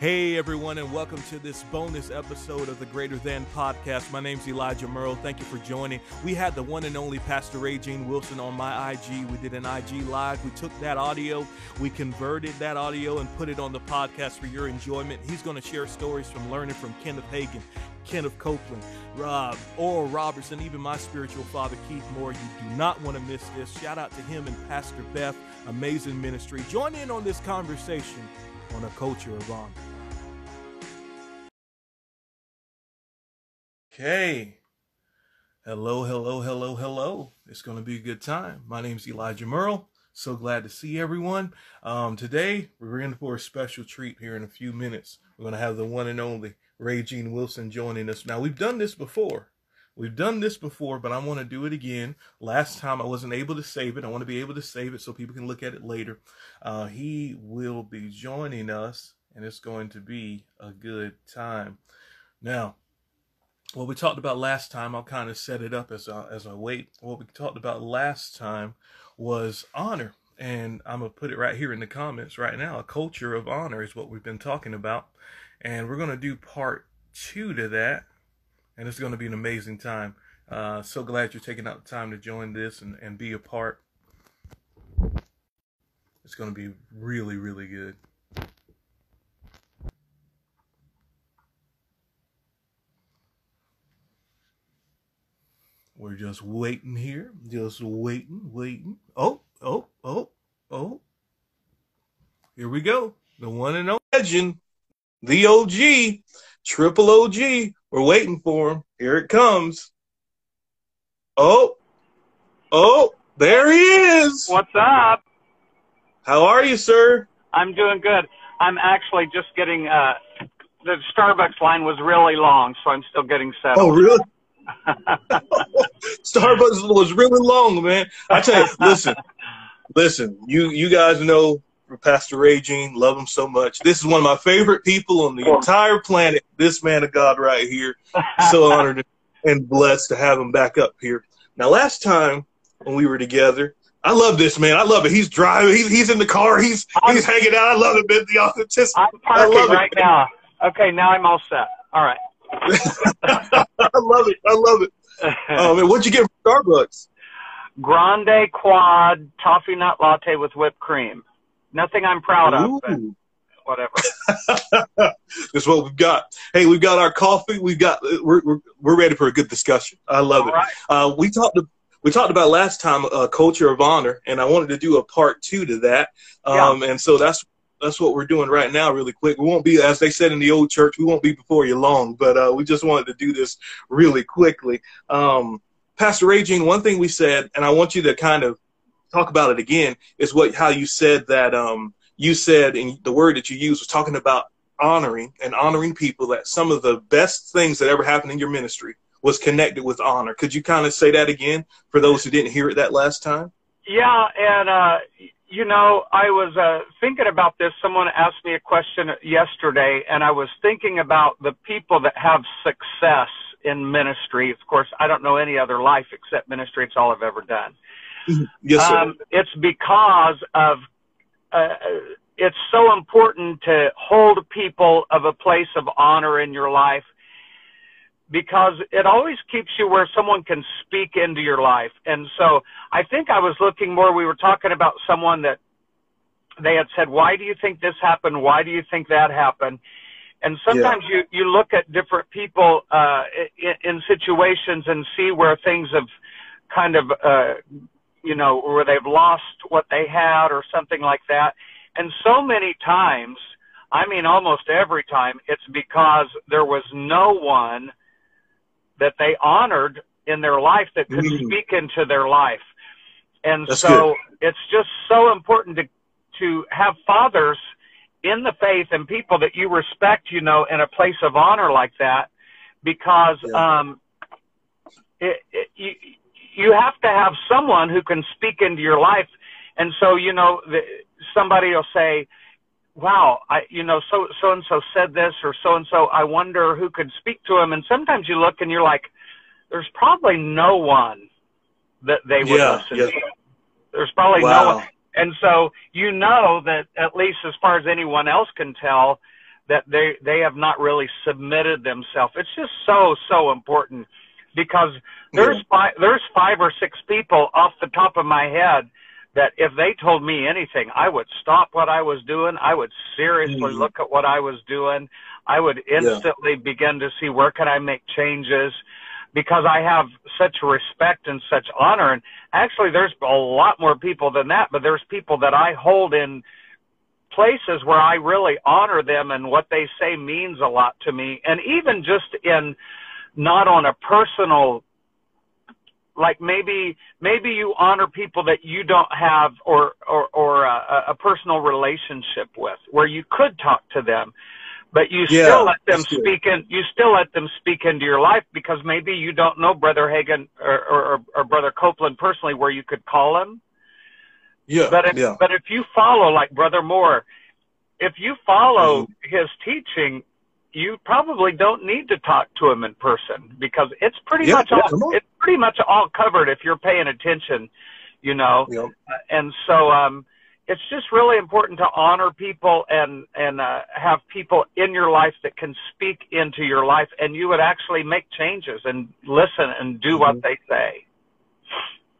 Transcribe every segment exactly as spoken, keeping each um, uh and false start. Hey everyone, and welcome to this bonus episode of the Greater Than Podcast. My name's Elijah Murrow. Thank you for joining. We had the one and only Pastor Rejean Wilson on my I G. We did an I G live. We took that audio, we converted that audio and put it on the podcast for your enjoyment. He's going to share stories from learning from Kenneth Hagin, Kenneth Copeland, Rob, Oral Roberts, and even my spiritual father, Keith Moore. You do not want to miss this. Shout out to him and Pastor Beth. Amazing ministry. Join in on this conversation on a culture of honor. Okay. Hello, hello, hello, hello. It's going to be a good time. My name is Elijah Murrow. So glad to see everyone. Um, today, we're in for a special treat here in a few minutes. We're going to have the one and only Rejean Wilson joining us. Now, we've done this before. We've done this before, but I want to do it again. Last time I wasn't able to save it. I want to be able to save it so people can look at it later. Uh, he will be joining us, and it's going to be a good time. Now, what we talked about last time, I'll kind of set it up as I, as I wait. What we talked about last time was honor, and I'm going to put it right here in the comments right now. A culture of honor is what we've been talking about, and we're going to do part two to that. And it's going to be an amazing time. Uh, so glad you're taking out the time to join this and, and be a part. It's going to be really, really good. We're just waiting here. Just waiting, waiting. Oh, oh, oh, oh. Here we go. The one and only legend. The O G. Triple O G. We're waiting for him. Here it comes. Oh, oh, there he is. What's up? How are you, sir? I'm doing good. I'm actually just getting, uh, the Starbucks line was really long, so I'm still getting settled. Oh, really? Starbucks was really long, man. I tell you, listen, listen, you, you guys know Pastor Rejean, love him so much. This is one of my favorite people on the cool. entire planet. This man of God right here. So honored and blessed to have him back up here. Now, last time when we were together, I love this man. I love it. He's driving. He's, he's in the car. He's I'm, he's hanging out. I love it, man. The authenticity. I'm parking I love right it, now. Okay, now I'm all set. All right. I love it. I love it. Oh, man, what'd you get from Starbucks? Grande Quad Toffee Nut Latte with whipped cream. Nothing I'm proud of, Ooh. But whatever. That's what we've got. Hey, we've got our coffee. We've got we're we're, we're ready for a good discussion. I love All it. Right. Uh, we talked we talked about last time uh, culture of honor, and I wanted to do a part two to that. Um, yeah. And so that's that's what we're doing right now, really quick. We won't be, as they said in the old church, we won't be before you long. But uh, we just wanted to do this really quickly. Um, Pastor Rejean, one thing we said, and I want you to kind of talk about it again, is what how you said that um, you said, and the word that you used was talking about honoring and honoring people, that some of the best things that ever happened in your ministry was connected with honor. Could you kind of say that again for those who didn't hear it that last time? Yeah, and, uh, you know, I was uh, thinking about this. Someone asked me a question yesterday, and I was thinking about the people that have success in ministry. Of course, I don't know any other life except ministry. It's all I've ever done. Yes, sir. Um, it's because of, uh, it's so important to hold people of a place of honor in your life, because it always keeps you where someone can speak into your life. And so I think I was looking more, we were talking about someone that they had said, why do you think this happened? Why do you think that happened? And sometimes yeah. you, you look at different people uh, in, in situations and see where things have kind of, uh, you know, where they've lost what they had or something like that. And so many times, I mean, almost every time, it's because there was no one that they honored in their life that could mm. speak into their life. And That's so good. It's just so important to, to have fathers in the faith and people that you respect, you know, in a place of honor like that, because yeah. um, it, it, you, you have to have someone who can speak into your life. And so, you know, the, somebody will say, wow, I, you know, so, so-and-so said this, or so-and-so, I wonder who could speak to him. And sometimes you look and you're like, there's probably no one that they would yeah, listen yeah. to. There's probably wow. no one. And so, you know, that at least as far as anyone else can tell, that they, they have not really submitted themselves. It's just so, so important, because there's yeah. five, there's five or six people off the top of my head that if they told me anything, I would stop what I was doing. I would seriously mm. look at what I was doing. I would instantly yeah. begin to see, where can I make changes? Because I have such respect and such honor. And actually, there's a lot more people than that, but there's people that I hold in places where I really honor them, and what they say means a lot to me. And even just in, not on a personal, like maybe, maybe you honor people that you don't have or, or, or a, a personal relationship with, where you could talk to them, but you yeah, still let them speak in, you still let them speak into your life, because maybe you don't know Brother Hagin or, or, or Brother Copeland personally, where you could call him. Yeah, but if, yeah. but if you follow, like Brother Moore, if you follow mm. his teaching, you probably don't need to talk to him in person, because it's pretty yeah, much yeah, all, it's pretty much all covered if you're paying attention, you know. Yeah. And so um, it's just really important to honor people and and uh, have people in your life that can speak into your life, and you would actually make changes and listen and do mm-hmm. what they say.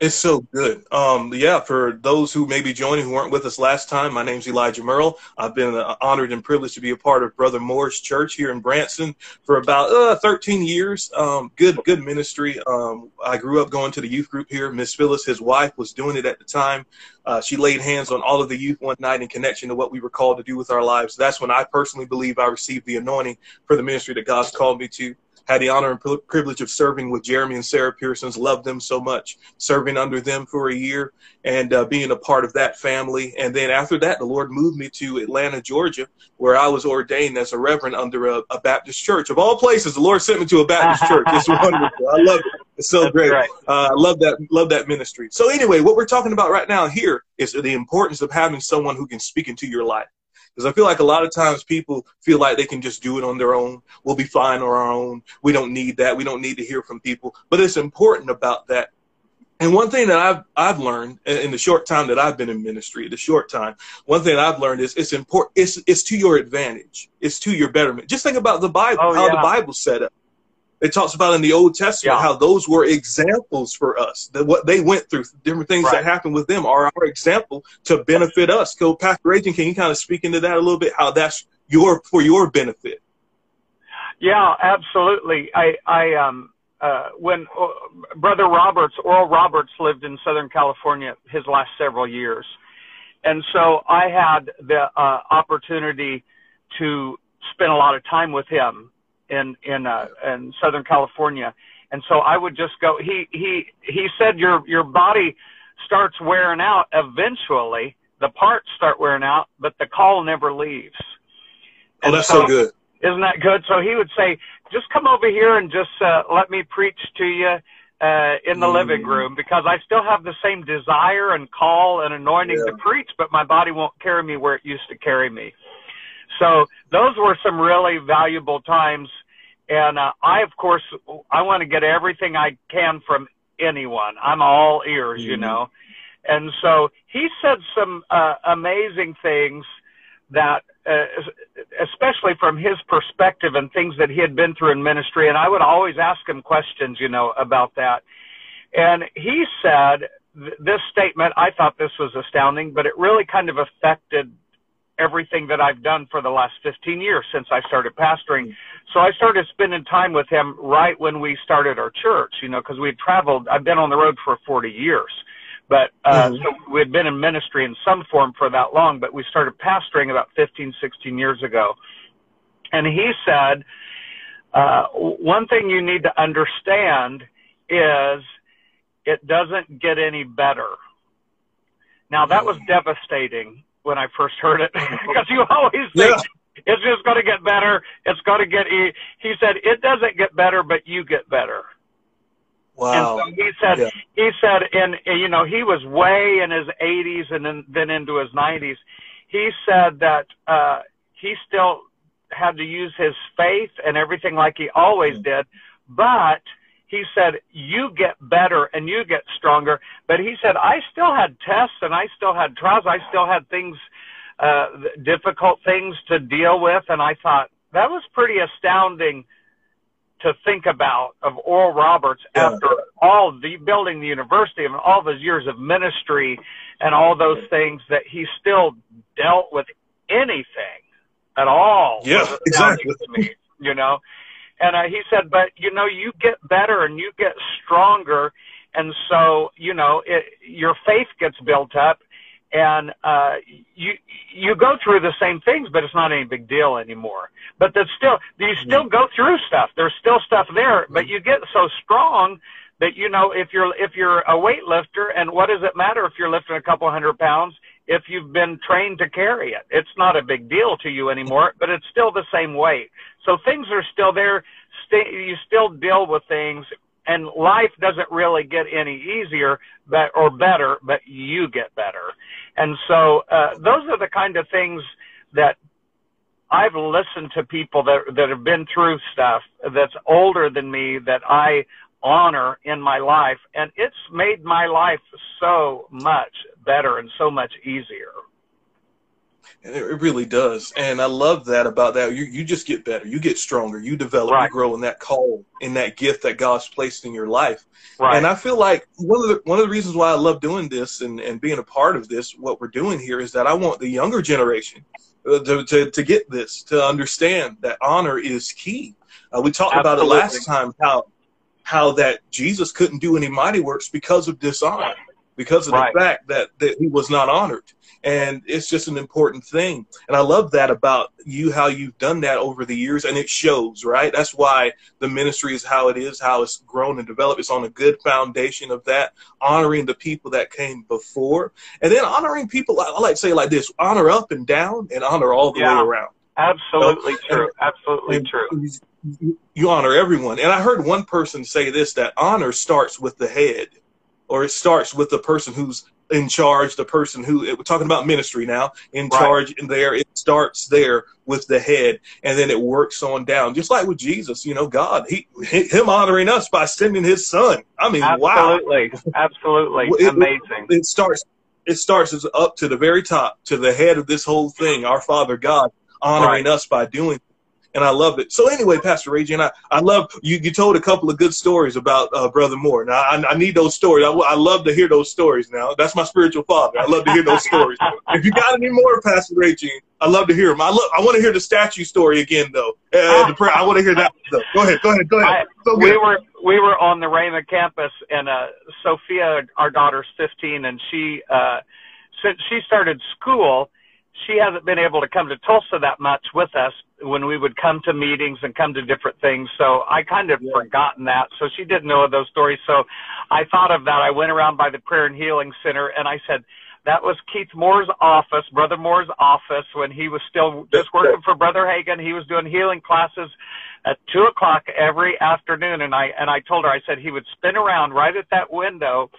It's so good. Um, yeah, for those who may be joining who weren't with us last time, my name's Elijah Murrow. I've been uh, honored and privileged to be a part of Brother Moore's church here in Branson for about uh, thirteen years. Um, good, good ministry. Um, I grew up going to the youth group here. Miss Phyllis, his wife, was doing it at the time. Uh, she laid hands on all of the youth one night in connection to what we were called to do with our lives. That's when I personally believe I received the anointing for the ministry that God's called me to. Had the honor and privilege of serving with Jeremy and Sarah Pearsons, loved them so much, serving under them for a year and uh, being a part of that family. And then after that, the Lord moved me to Atlanta, Georgia, where I was ordained as a reverend under a, a Baptist church. Of all places, the Lord sent me to a Baptist church. It's wonderful. I love it. It's so That's great. Right. Uh, I love that, love that ministry. So anyway, what we're talking about right now here is the importance of having someone who can speak into your life. Because I feel like a lot of times people feel like they can just do it on their own. We'll be fine on our own. We don't need that. We don't need to hear from people. But it's important about that. And one thing that I've, I've learned in the short time that I've been in ministry, the short time, one thing I've learned is it's important. It's, it's to your advantage. It's to your betterment. Just think about the Bible, oh, how yeah. the Bible's set up. It talks about in the Old Testament yeah. how those were examples for us, that what they went through, different things right. that happened with them are our example to benefit us. So, Pastor Rejean, can you kind of speak into that a little bit, how that's your for your benefit? Yeah, absolutely. I, I um, uh, when uh, Brother Roberts, Oral Roberts, lived in Southern California his last several years, and so I had the uh, opportunity to spend a lot of time with him in, in, uh, in Southern California. And so I would just go, he, he, he said, your, your body starts wearing out. Eventually the parts start wearing out, but the call never leaves. And oh, that's so, so good. Isn't that good? So he would say, just come over here and just, uh, let me preach to you, uh, in the mm. living room, because I still have the same desire and call and anointing yeah. to preach, but my body won't carry me where it used to carry me. So those were some really valuable times. And uh, I, of course, I want to get everything I can from anyone. I'm all ears, mm-hmm. you know. And so he said some uh, amazing things that, uh, especially from his perspective and things that he had been through in ministry. And I would always ask him questions, you know, about that. And he said th- this statement, I thought this was astounding, but it really kind of affected everything that I've done for the last fifteen years since I started pastoring. So I started spending time with him right when we started our church, you know, because we traveled. I've been on the road for forty years, but uh, mm-hmm. so we had been in ministry in some form for that long, but we started pastoring about fifteen, sixteen years ago. And he said, uh, one thing you need to understand is it doesn't get any better. Now, that was devastating when I first heard it, because you always think yeah. it's just going to get better. It's going to get, e-. He said, it doesn't get better, but you get better. Wow. And so he said, yeah. he said, and you know, he was way in his eighties and then, then into his nineties. He said that, uh, he still had to use his faith and everything like he always mm-hmm. did, but he said, you get better and you get stronger. But he said, I still had tests and I still had trials. I still had things uh, difficult things to deal with. And I thought that was pretty astounding to think about, of Oral Roberts, yeah. after all the building the university and all those years of ministry and all those things, that he still dealt with anything at all. Yeah, exactly. To me, you know, and uh, he said, but you know, you get better and you get stronger. And so, you know, it, your faith gets built up, and uh, you you go through the same things, but it's not any big deal anymore. But that's still, you still go through stuff. There's still stuff there, but you get so strong that, you know, if you're if you're a weightlifter, and what does it matter if you're lifting a couple hundred pounds if you've been trained to carry it? It's not a big deal to you anymore, but it's still the same weight. So things are still there. St- you still deal with things. And life doesn't really get any easier but, or better, but you get better. And so uh, those are the kind of things that I've listened to people that, that have been through stuff that's older than me, that I honor in my life. And it's made my life so much better and so much easier. And it really does. And I love that about that. You, you just get better. You get stronger. You develop, right. you grow in that call, in that gift that God's placed in your life. Right. And I feel like one of the one of the reasons why I love doing this and, and being a part of this, what we're doing here, is that I want the younger generation to, to, to get this, to understand that honor is key. Uh, we talked Absolutely. about it last time, how, how that Jesus couldn't do any mighty works because of dishonor, because of right. the fact that, that he was not honored. And it's just an important thing. And I love that about you, how you've done that over the years. And it shows, right? That's why the ministry is how it is, how it's grown and developed. It's on a good foundation of that, honoring the people that came before. And then honoring people, I like to say it like this, honor up and down and honor all the yeah, way around. Absolutely so, true. And, absolutely and, true. You honor everyone. And I heard one person say this, that honor starts with the head, or it starts with the person who's in charge, the person who, we're talking about ministry now, in right. charge in there, it starts there with the head, and then it works on down. Just like with Jesus, you know, God, he, him honoring us by sending his son. I mean, absolutely. wow. Absolutely, absolutely, amazing. It, it starts, it starts up to the very top, to the head of this whole thing, our Father God, honoring right. us by doing it. And I love it. So anyway, Pastor Rejean, I, I love you. You told a couple of good stories about uh, Brother Moore. Now, I, I need those stories. I, I love to hear those stories now. That's my spiritual father. I love to hear those stories. If you got any more, Pastor Rejean, I love to hear them. I, love, I want to hear the statue story again, though. Uh, the prayer, I want to hear that one, though. Go ahead. Go ahead. Go ahead. So we, were, we were on the Raymond campus, and uh, Sophia, our daughter's fifteen, and she uh, since she started school, she hasn't been able to come to Tulsa that much with us when we would come to meetings and come to different things. So I kind of yeah. forgotten that. So she didn't know of those stories. So I thought of that. I went around by the Prayer and Healing Center, and I said, that was Keith Moore's office, Brother Moore's office, when he was still just working for Brother Hagin. He was doing healing classes at two o'clock every afternoon. And I, and I told her, I said, he would spin around right at that window,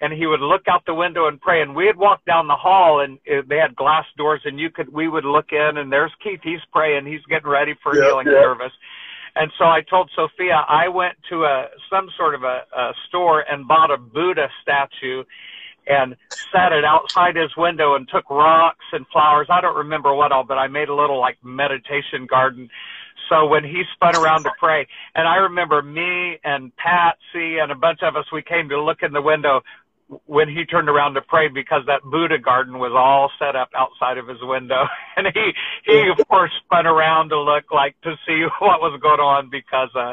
and he would look out the window and pray. And we had walked down the hall, and they had glass doors, and you could, we would look in, and there's Keith. He's praying. He's getting ready for a yeah, healing yeah. service. And so I told Sophia, I went to a, some sort of a, a store and bought a Buddha statue and sat it outside his window and took rocks and flowers. I don't remember what all, but I made a little like meditation garden. So when he spun around to pray, and I remember me and Patsy and a bunch of us, we came to look in the window when he turned around to pray, because that Buddha garden was all set up outside of his window. And he, he of course spun around to look like to see what was going on, because, uh,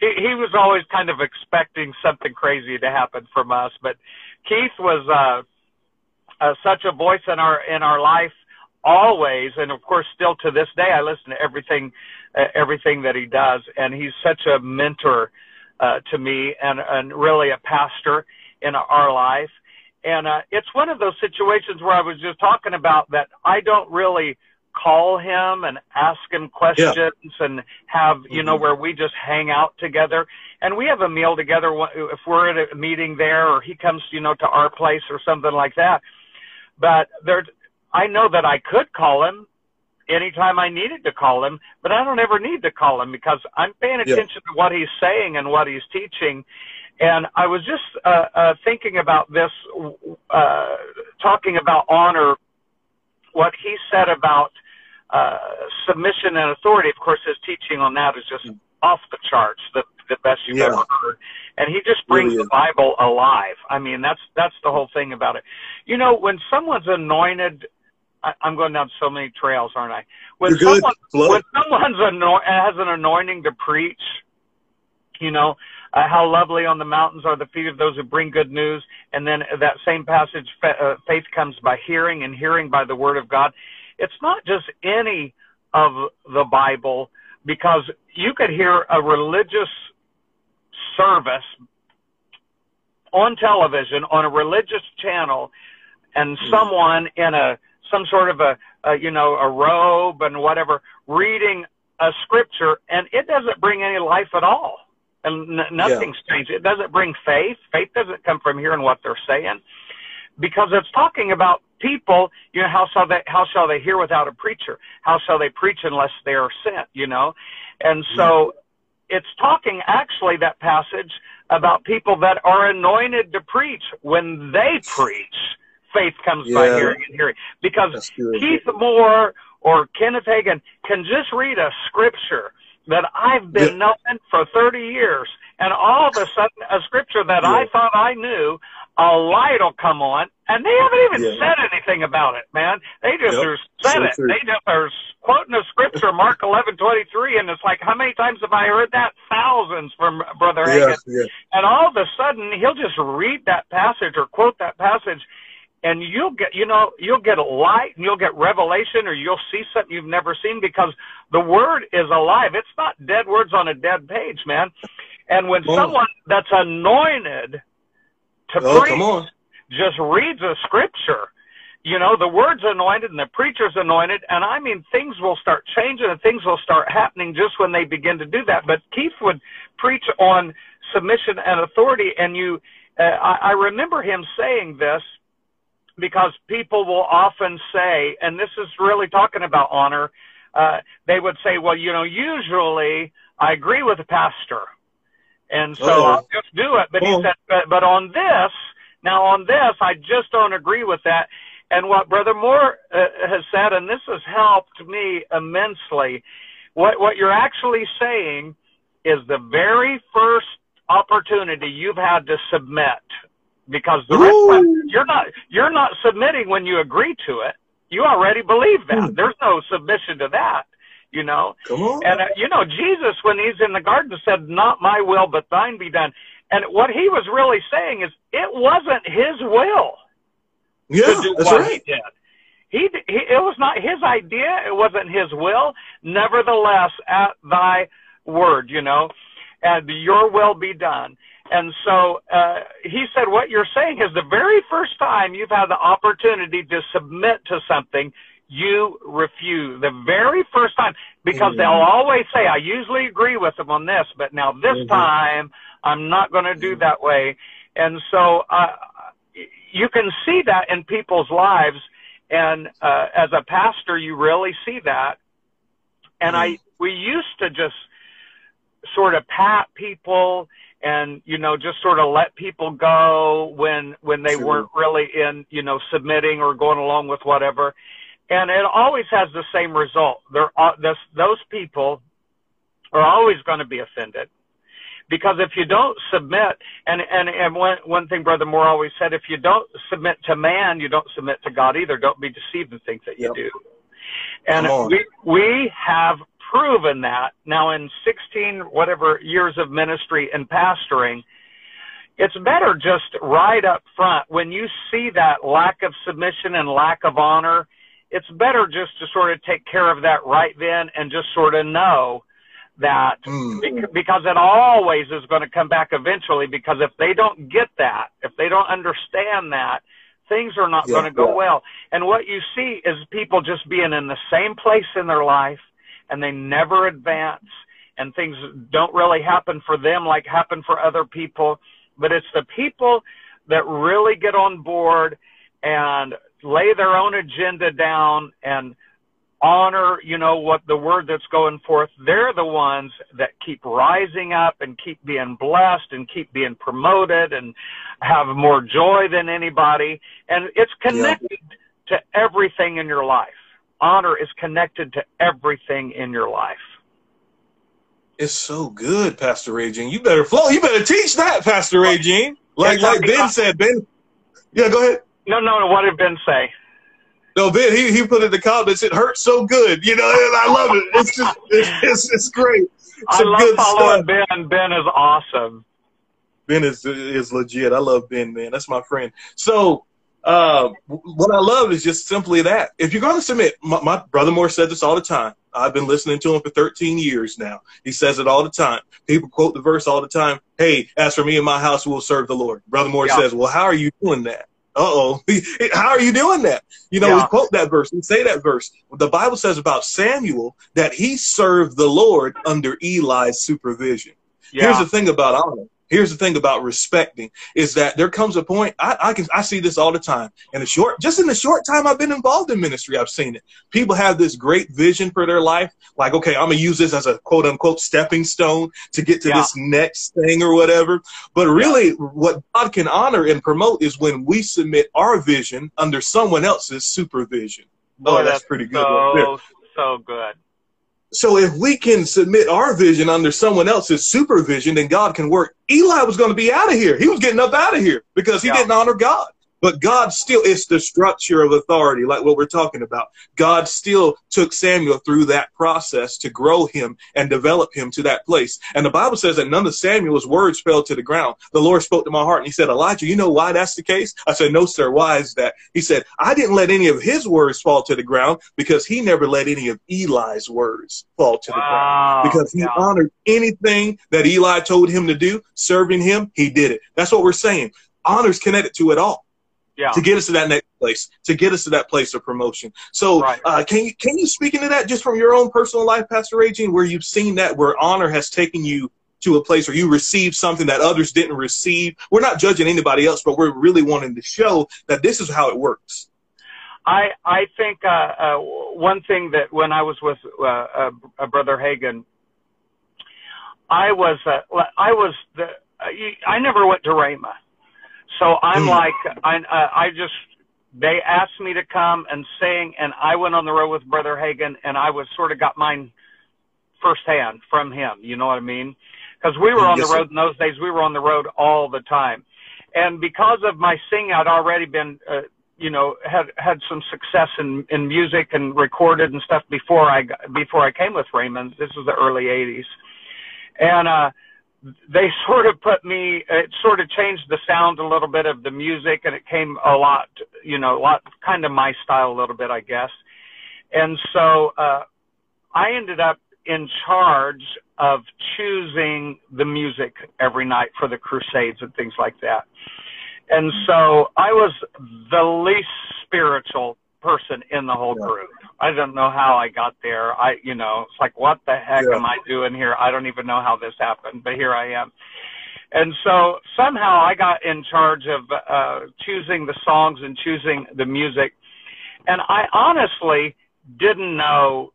he, he was always kind of expecting something crazy to happen from us. But Keith was, uh, uh, such a voice in our, in our life always. And of course, still to this day, I listen to everything, uh, everything that he does. And he's such a mentor, uh, to me, and, and really a pastor in our life. And uh, it's one of those situations where I was just talking about, that I don't really call him and ask him questions yeah. and have, you mm-hmm. know, where we just hang out together. And we have a meal together if we're at a meeting there, or he comes, you know, to our place or something like that. But there, I know that I could call him anytime I needed to call him, but I don't ever need to call him, because I'm paying attention yeah. to what he's saying and what he's teaching. And I was just uh, uh, thinking about this, uh, talking about honor what he said about uh, submission and authority. Of course, his teaching on that is just off the charts, the, the best you've yeah. ever heard. And he just brings really the Bible alive. I mean, that's that's the whole thing about it. You know, when someone's anointed, I, I'm going down so many trails, aren't I? When someone when someone's anoint, has an anointing to preach, you know, uh, how lovely on the mountains are the feet of those who bring good news. And then that same passage, uh, faith comes by hearing, and hearing by the word of God. It's not just any of the Bible, because you could hear a religious service on television, on a religious channel, and someone in a some sort of a, a you know, a robe and whatever, reading a scripture, and it doesn't bring any life at all. And n- nothing's yeah. changed. It doesn't bring faith. Faith doesn't come from hearing what they're saying, because it's talking about people. You know, how shall they, how shall they hear without a preacher? How shall they preach unless they are sent? You know, and so yeah. it's talking, actually, that passage, about people that are anointed to preach. When they preach, faith comes yeah. by hearing and hearing. Because Keith Moore or Kenneth Hagin can just read a scripture that I've been yeah. knowing for thirty years, and all of a sudden, a scripture that yeah. I thought I knew, a light will come on, and they haven't even yeah. said anything about it, man. They just yep. are said so it. True. They just are quoting a scripture, Mark eleven twenty-three, and it's like, how many times have I heard that? Thousands from Brother Hagin. Yeah, yeah. And all of a sudden, he'll just read that passage or quote that passage, and you'll get, you know, you'll get a light, and you'll get revelation, or you'll see something you've never seen, because the word is alive. It's not dead words on a dead page, man. And when oh. someone that's anointed to oh, preach just reads a scripture, you know, the word's anointed and the preacher's anointed, and I mean, things will start changing and things will start happening just when they begin to do that. But Keith would preach on submission and authority, and you, uh, I, I remember him saying this, because people will often say, and this is really talking about honor, uh, they would say, well, you know, usually I agree with the pastor, and so oh. I'll just do it. But oh. he said, but, but on this, now on this, I just don't agree with that. And what Brother Moore uh, has said, and this has helped me immensely, what, what you're actually saying is the very first opportunity you've had to submit. Because the rest of it, you're not you're not submitting when you agree to it. You already believe that. There's no submission to that, you know. Come on. And uh, you know, Jesus, when he's in the garden, said, "Not my will, but thine be done." And what he was really saying is, it wasn't his will. Yeah, to do that's what right. He did. He, he it was not his idea. It wasn't his will. Nevertheless, at thy word, you know, and your will be done. And so uh, he said, what you're saying is the very first time you've had the opportunity to submit to something, you refuse. The very first time. Because mm-hmm. they'll always say, I usually agree with them on this, but now this mm-hmm. time I'm not going to do mm-hmm. that way. And so uh, you can see that in people's lives. And uh, as a pastor, you really see that. And mm-hmm. I we used to just sort of pat people and, you know, just sort of let people go when when they sure. weren't really in, you know, submitting or going along with whatever. And it always has the same result. They're, this, those people are always going to be offended. Because if you don't submit, and, and, and one, one thing Brother Moore always said, if you don't submit to man, you don't submit to God either. Don't be deceived and think that you yep. do. And we we have proven that now in sixteen whatever years of ministry and pastoring. It's better just right up front when you see that lack of submission and lack of honor. It's better just to sort of take care of that right then and just sort of know that mm. bec- because it always is going to come back eventually, because if they don't get that, if they don't understand that, things are not yeah, going to go yeah. well. And what you see is people just being in the same place in their life, and they never advance, and things don't really happen for them like happen for other people. But it's the people that really get on board and lay their own agenda down and honor, you know, what the word that's going forth. They're the ones that keep rising up and keep being blessed and keep being promoted and have more joy than anybody. And it's connected yeah. to everything in your life. Honor is connected to everything in your life. It's so good, Pastor Rejean. You better flow. You better teach that, Pastor Rejean. Like like Ben said. Ben, yeah, go ahead. No, no, no. What did Ben say? No, Ben. He he put it in the comments. It hurts so good, you know. And I love it. It's just it's it's, it's great. It's I love good following stuff. Ben. Ben is awesome. Ben is is legit. I love Ben, man. That's my friend. So. Uh, what I love is just simply that. If you're going to submit, my, my brother Moore said this all the time. I've been listening to him for thirteen years now. He says it all the time. People quote the verse all the time. Hey, as for me and my house, we'll serve the Lord. Brother Moore yeah. says, well, how are you doing that? Uh-oh. How are you doing that? You know, yeah. we quote that verse. We say that verse. The Bible says about Samuel that he served the Lord under Eli's supervision. Yeah. Here's the thing about honor. Here's the thing about respecting is that there comes a point. I, I can I see this all the time. In the short, just in the short time I've been involved in ministry, I've seen it. People have this great vision for their life, like, okay, I'm gonna use this as a quote unquote stepping stone to get to yeah. this next thing or whatever. But really, yeah. what God can honor and promote is when we submit our vision under someone else's supervision. Boy, oh, that's, that's pretty good. So right so good. So if we can submit our vision under someone else's supervision, then God can work. Eli was going to be out of here. He was getting up out of here because he yeah. didn't honor God. But God still, it's the structure of authority, like what we're talking about. God still took Samuel through that process to grow him and develop him to that place. And the Bible says that none of Samuel's words fell to the ground. The Lord spoke to my heart and he said, Elijah, you know why that's the case? I said, no, sir, why is that? He said, I didn't let any of his words fall to the ground because he never let any of Eli's words fall to wow. the ground. Because he yeah. honored anything that Eli told him to do, serving him, he did it. That's what we're saying. Honor's connected to it all. Yeah. To get us to that next place, to get us to that place of promotion. So right. uh, can you can you speak into that just from your own personal life, Pastor Rejean, where you've seen that, where honor has taken you to a place where you received something that others didn't receive? We're not judging anybody else, but we're really wanting to show that this is how it works. I, I think uh, uh, one thing that when I was with uh, uh, Brother Hagin, I was, uh, I, was the, I never went to Rhema. So I'm like, I, uh, I just, they asked me to come and sing, and I went on the road with Brother Hagin, and I was sort of got mine firsthand from him, you know what I mean? Because we were on yes, the road in those days, we were on the road all the time. And because of my singing, I'd already been, uh, you know, had had some success in, in music and recorded and stuff before I, before I came with Raymond. This was the early eighties. And, uh, they sort of put me, it sort of changed the sound a little bit of the music, and it came a lot, you know, a lot, kind of my style a little bit, I guess. And so uh, I ended up in charge of choosing the music every night for the crusades and things like that. And so I was the least spiritual person in the whole yeah. group. I don't know how I got there. I, you know, it's like, what the heck yeah. am I doing here? I don't even know how this happened, but here I am. And so somehow I got in charge of uh, choosing the songs and choosing the music. And I honestly didn't know.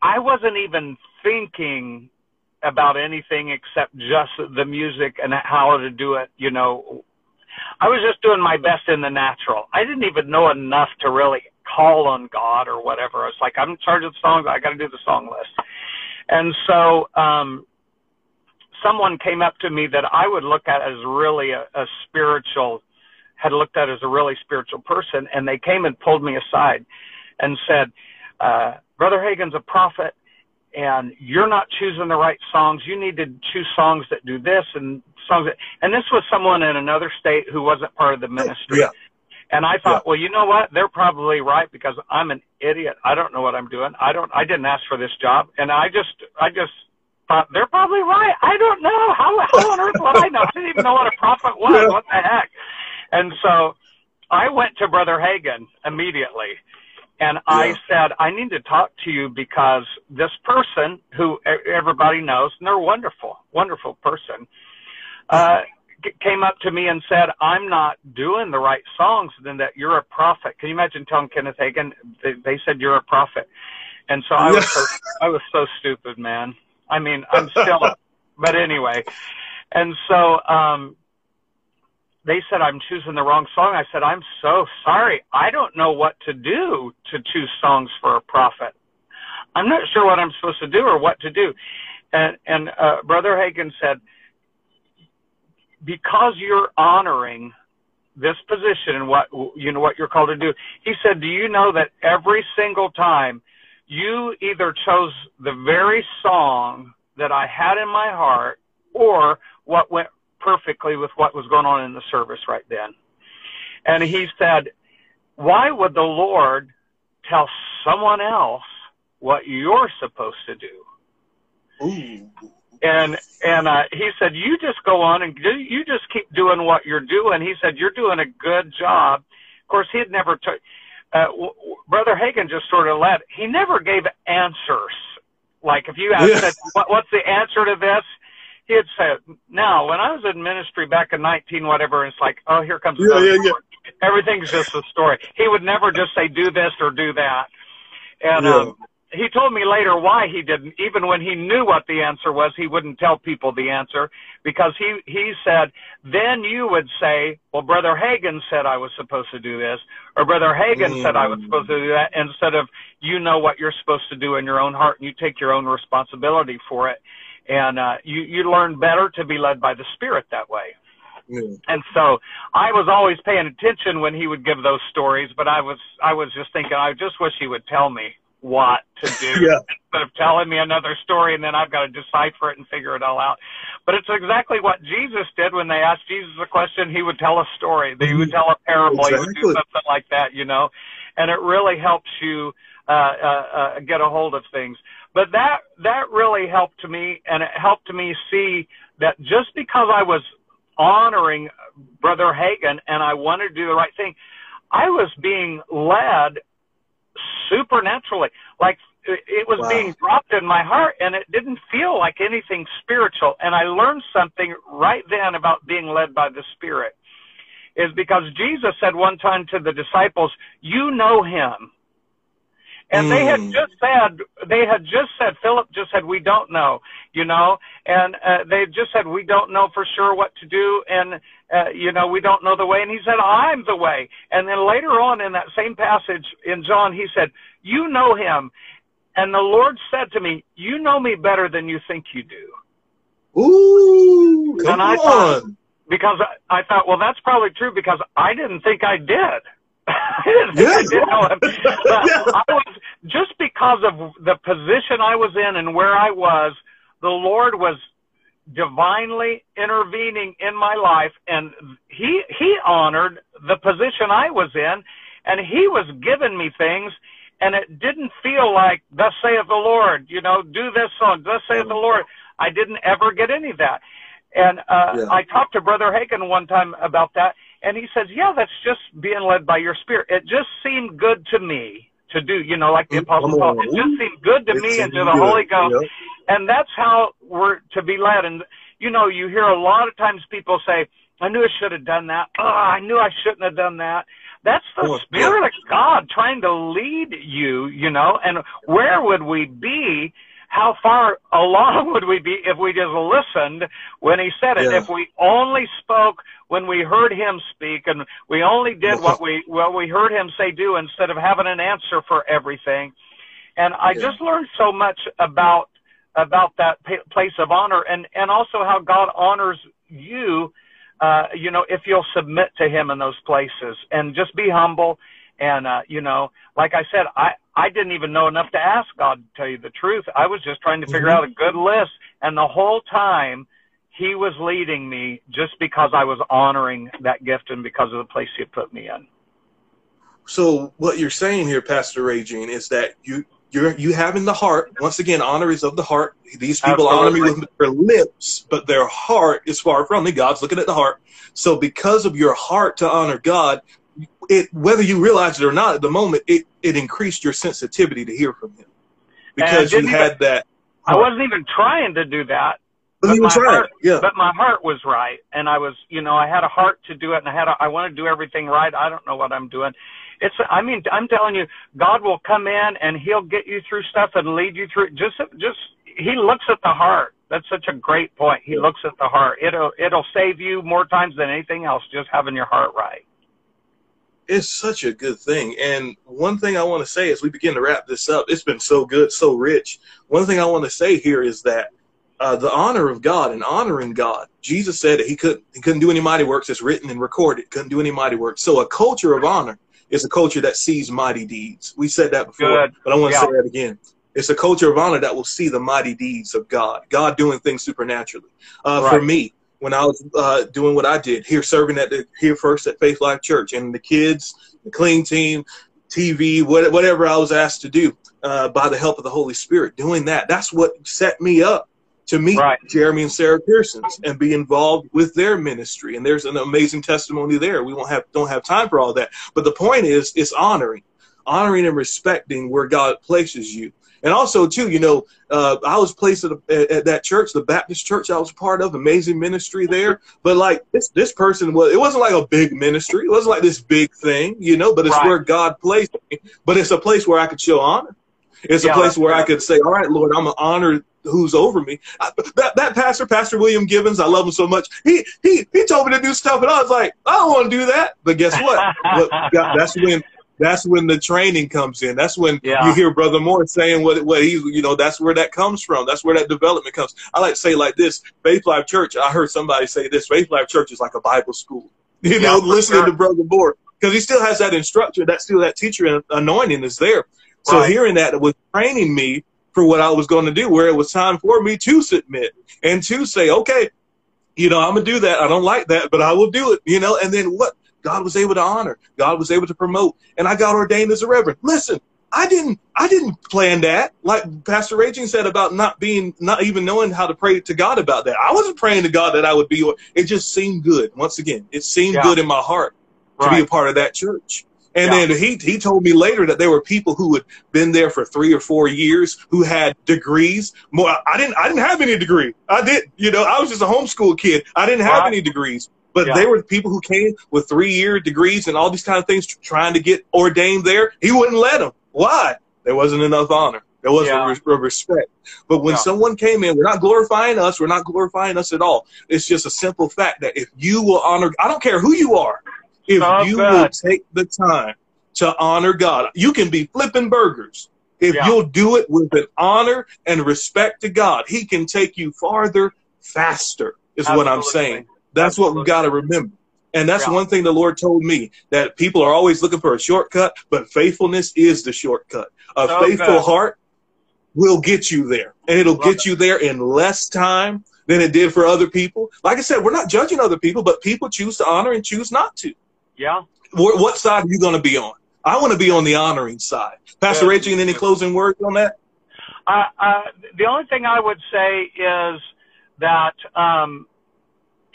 I wasn't even thinking about anything except just the music and how to do it, you know. I was just doing my best in the natural. I didn't even know enough to really call on God or whatever. It's like, I'm in charge of the songs. I got to do the song list. And so um, someone came up to me that I would look at as really a, a spiritual, had looked at as a really spiritual person. And they came and pulled me aside and said, uh, Brother Hagin's a prophet, and you're not choosing the right songs. You need to choose songs that do this and songs that, and this was someone in another state who wasn't part of the ministry. Yeah. And I thought, yeah. well, you know what? They're probably right because I'm an idiot. I don't know what I'm doing. I don't, I didn't ask for this job. And I just, I just thought they're probably right. I don't know. How, how on earth would I know? I didn't even know what a prophet was. Yeah. What the heck? And so I went to Brother Hagin immediately. And I yeah. said, I need to talk to you because this person who everybody knows, and they're wonderful, wonderful person, uh, came up to me and said, I'm not doing the right songs, then that you're a prophet. Can you imagine telling Kenneth Hagin, they, they said you're a prophet. And so I was, so, I was so stupid, man. I mean, I'm still, but anyway. And so, um, they said, I'm choosing the wrong song. I said, I'm so sorry. I don't know what to do to choose songs for a prophet. I'm not sure what I'm supposed to do or what to do. And, and uh, Brother Hagin said, because you're honoring this position and what, you know, what you're called to do. He said, do you know that every single time you either chose the very song that I had in my heart or what went perfectly with what was going on in the service right then? And he said, why would the Lord tell someone else what you're supposed to do? Ooh. And, and, uh, he said, you just go on and do, you just keep doing what you're doing. He said, you're doing a good job. Of course, he had never took, uh, w- w- Brother Hagin just sort of let, he never gave answers. Like if you asked, yeah. what, what's the answer to this? He had said, no, when I was in ministry back in nineteen, whatever, it's like, oh, here comes yeah, yeah, yeah. everything's just a story. He would never just say, do this or do that. And, yeah. um, he told me later why he didn't. Even when he knew what the answer was, he wouldn't tell people the answer because he, he said, then you would say, well, Brother Hagin said I was supposed to do this, or Brother Hagin mm. said I was supposed to do that, instead of you know what you're supposed to do in your own heart and you take your own responsibility for it. And uh, you, you learn better to be led by the Spirit that way. Mm. And so I was always paying attention when he would give those stories, but I was, I was just thinking, I just wish he would tell me what to do yeah. instead of telling me another story and then I've got to decipher it and figure it all out. But it's exactly what Jesus did when they asked Jesus a question. He would tell a story. He would tell a parable. Exactly. He would do something like that, you know. And it really helps you uh, uh, uh, get a hold of things. But that that really helped me, and it helped me see that just because I was honoring Brother Hagin and I wanted to do the right thing, I was being led supernaturally. Like it was wow. being dropped in my heart, and it didn't feel like anything spiritual. And I learned something right then about being led by the Spirit, is because Jesus said one time to the disciples, you know him. And mm. they had just said, they had just said, Philip just said, we don't know, you know, and uh, they just said, we don't know for sure what to do. And, uh, you know, we don't know the way. And he said, I'm the way. And then later on in that same passage in John, he said, you know him. And the Lord said to me, you know me better than you think you do. Ooh, come and I on. Thought, because I, I thought, well, that's probably true because I didn't think I did. I didn't yeah. think I did. yeah. I was, just because of the position I was in and where I was, the Lord was divinely intervening in my life, and he he honored the position I was in, and he was giving me things, and it didn't feel like, thus saith the Lord, you know, do this song, thus saith the Lord. I didn't ever get any of that. And uh, yeah. I talked to Brother Hagin one time about that, and he says, yeah, that's just being led by your Spirit. It just seemed good to me to do, you know, like the Apostle Paul. It just seemed good to me and to the Holy Ghost. Yeah. And that's how we're to be led. And, you know, you hear a lot of times people say, I knew I should have done that. Oh, I knew I shouldn't have done that. That's the oh, Spirit yeah. of God trying to lead you, you know, and where would we be? How far along would we be if we just listened when he said it? Yeah. If we only spoke when we heard him speak, and we only did what we what we heard him say do, instead of having an answer for everything. And I yeah. just learned so much about about that p- place of honor, and and also how God honors you. Uh, you know, if you'll submit to him in those places and just be humble. And, uh, you know, like I said, I, I didn't even know enough to ask God, to tell you the truth. I was just trying to figure out a good list. And the whole time he was leading me just because I was honoring that gift and because of the place he had put me in. So what you're saying here, Pastor Rejean, is that you you're, you have in the heart, once again, honor is of the heart. These people Absolutely. honor me with their lips, but their heart is far from me. God's looking at the heart. So because of your heart to honor God, It, whether you realize it or not at the moment, it, it increased your sensitivity to hear from him because you had even, that. I wasn't even trying to do that, but, but, my heart, yeah. but my heart was right. And I was, you know, I had a heart to do it, and I had, a, I want to do everything right. I don't know what I'm doing. It's, I mean, I'm telling you, God will come in and he'll get you through stuff and lead you through. Just, just, he looks at the heart. That's such a great point. He looks at the heart. It'll, it'll save you more times than anything else, just having your heart right. It's such a good thing. And one thing I want to say as we begin to wrap this up, it's been so good, so rich. One thing I want to say here is that uh, the honor of God and honoring God, Jesus said that he couldn't, he couldn't do any mighty works. It's written and recorded. Couldn't do any mighty works. So a culture of honor is a culture that sees mighty deeds. We said that before, good. But I want to yeah. say that again. It's a culture of honor that will see the mighty deeds of God, God doing things supernaturally. Uh, right. For me, when I was uh, doing what I did here, serving at the, here first at Faith Life Church and the kids, the clean team, T V, what, whatever I was asked to do uh, by the help of the Holy Spirit, doing that, that's what set me up to meet right. Jeremy and Sarah Pearsons and be involved with their ministry. And there's an amazing testimony there. We won't have, don't have time for all that. But the point is, it's honoring, honoring and respecting where God places you. And also, too, you know, uh, I was placed at, a, at that church, the Baptist church I was part of, amazing ministry there. But, like, this this person, was it wasn't like a big ministry. It wasn't like this big thing, you know, but it's right. where God placed me. But it's a place where I could show honor. It's yeah, a place where right. I could say, all right, Lord, I'm going to honor who's over me. I, that, that pastor, Pastor William Gibbons, I love him so much. He he he told me to do stuff, and I was like, I don't want to do that. But guess what? But God, that's when – that's when the training comes in. That's when yeah. you hear Brother Moore saying what what he's, you know, that's where that comes from. That's where that development comes. I like to say like this, Faith Life Church, I heard somebody say this, Faith Life Church is like a Bible school, you yeah, know, listening sure. to Brother Moore, because he still has that instructor, that still that teacher anointing is there. So right. hearing that was training me for what I was going to do, where it was time for me to submit and to say, okay, you know, I'm going to do that. I don't like that, but I will do it, you know, and then what? God was able to honor. God was able to promote. And I got ordained as a reverend. Listen, I didn't I didn't plan that. Like Pastor Rejean said about not being, not even knowing how to pray to God about that. I wasn't praying to God that I would be. It just seemed good. Once again, it seemed yeah. good in my heart right. to be a part of that church. And yeah. then he, he told me later that there were people who had been there for three or four years who had degrees. More, I didn't I didn't have any degree. I did. You know, I was just a homeschool kid. I didn't have right. any degrees. But yeah. they were people who came with three-year degrees and all these kind of things trying to get ordained there. He wouldn't let them. Why? There wasn't enough honor. There wasn't yeah. re- respect. But when yeah. someone came in, we're not glorifying us. We're not glorifying us at all. It's just a simple fact that if you will honor, I don't care who you are, if so you good. will take the time to honor God, you can be flipping burgers. If yeah. you'll do it with an honor and respect to God, he can take you farther, faster is Absolutely. what I'm saying. That's what we've got to remember. And that's yeah. one thing the Lord told me, that people are always looking for a shortcut, but faithfulness is the shortcut. A so faithful good. heart will get you there, and it'll Love get it. you there in less time than it did for other people. Like I said, we're not judging other people, but people choose to honor and choose not to. Yeah. What side are you going to be on? I want to be on the honoring side. Pastor yeah. Rejean, any closing words on that? Uh, uh, the only thing I would say is that um, –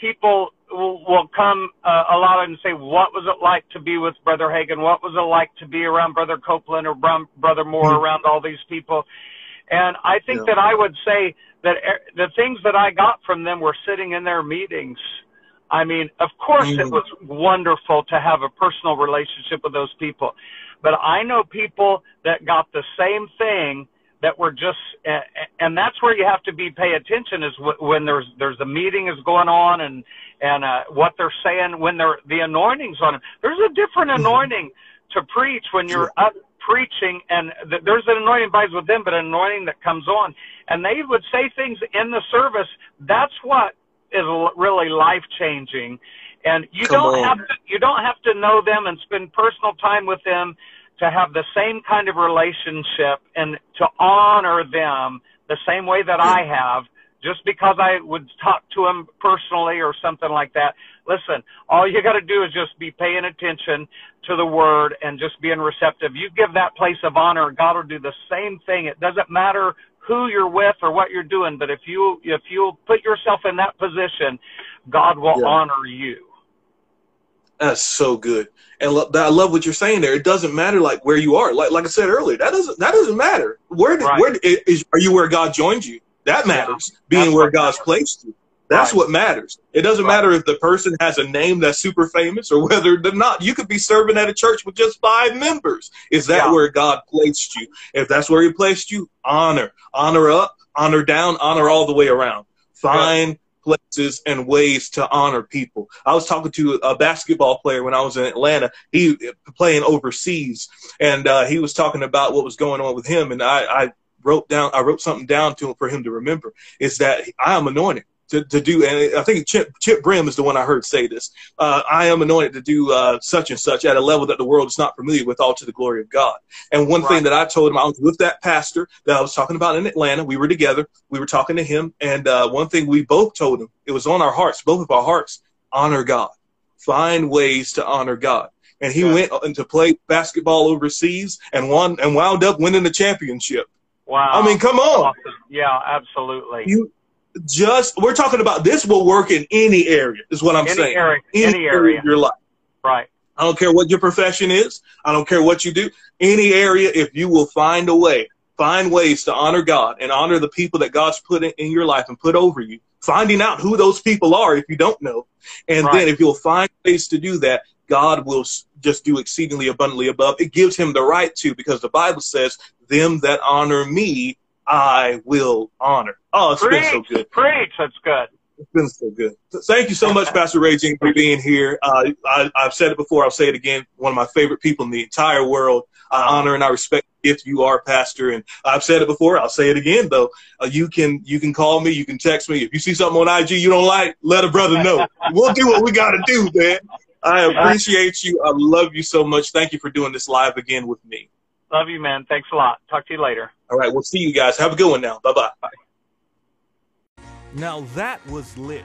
people will come uh, a lot of them say, what was it like to be with Brother Hagin? What was it like to be around Brother Copeland or Brother Moore, mm-hmm. around all these people? And I think yeah. that I would say that the things that I got from them were sitting in their meetings. I mean, of course mm-hmm. it was wonderful to have a personal relationship with those people. But I know people that got the same thing that we're just, and that's where you have to be pay attention, is when there's there's a meeting is going on and and uh, what they're saying, when they're the anointing's on it. There's a different anointing to preach when you're up preaching, and there's an anointing that abides with them, but an anointing that comes on, and they would say things in the service. That's what is really life changing, and you Come don't on. have to, you don't have to know them and spend personal time with them to have the same kind of relationship and to honor them the same way that I have, just because I would talk to them personally or something like that. Listen, all you got to do is just be paying attention to the word and just being receptive. You give that place of honor, God will do the same thing. It doesn't matter who you're with or what you're doing, but if you, if you'll put yourself in that position, God will yeah. honor you. That's so good. And lo- I love what you're saying there. It doesn't matter like where you are. Like like I said earlier, that doesn't that doesn't matter. Where did, right. where did, is, are you where God joined you? That matters. Yeah. Being That's where God's matters. placed you. That's right. what matters. It doesn't right. matter if the person has a name that's super famous or whether they're not. You could be serving at a church with just five members. Is that yeah. where God placed you? If that's where he placed you, honor. Honor up, honor down, honor all the way around. Find yeah. places and ways to honor people. I was talking to a basketball player when I was in Atlanta. He playing overseas, and uh, he was talking about what was going on with him. And I, I wrote down, I wrote something down to him for him to remember, is that I am anointed to, to do, and I think Chip, Chip Brim is the one I heard say this, uh, I am anointed to do uh, such and such at a level that the world is not familiar with, all to the glory of God. And one right. thing that I told him, I was with that pastor that I was talking about in Atlanta, we were together, we were talking to him, and uh, one thing we both told him, it was on our hearts, both of our hearts, honor God. Find ways to honor God. And he yeah. went and to play basketball overseas and won, and wound up winning the championship. Wow. I mean, come on. Awesome. Yeah, absolutely. You, Just we're talking about this will work in any area is what I'm any saying. Area, any any area, area of your life. Right. I don't care what your profession is. I don't care what you do. Any area, if you will find a way, find ways to honor God and honor the people that God's put in, in your life and put over you, finding out who those people are if you don't know. And right. then if you'll find ways to do that, God will just do exceedingly abundantly above. It gives him the right to, because the Bible says, them that honor me, I will honor. Oh, it's preach, been so good. Preach, that's good. It's been so good. Thank you so much, Pastor Rejean, for being here. Uh, I, I've said it before, I'll say it again, one of my favorite people in the entire world. I honor and I respect if you are, Pastor. And I've said it before, I'll say it again, though. Uh, you can you can call me, you can text me. If you see something on I G you don't like, let a brother know. We'll do what we got to do, man. I appreciate you. I love you so much. Thank you for doing this live again with me. Love you, man. Thanks a lot. Talk to you later. All right. We'll see you guys. Have a good one now. Bye-bye. Bye. Now that was lit.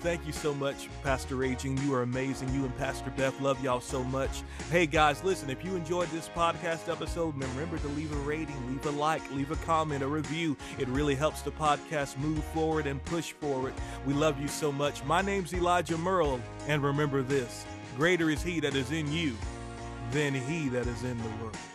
Thank you so much, Pastor Rejean. You are amazing. You and Pastor Beth, love y'all so much. Hey, guys, listen, if you enjoyed this podcast episode, remember to leave a rating, leave a like, leave a comment, a review. It really helps the podcast move forward and push forward. We love you so much. My name's Elijah Murrow, and remember this, greater is he that is in you than he that is in the world.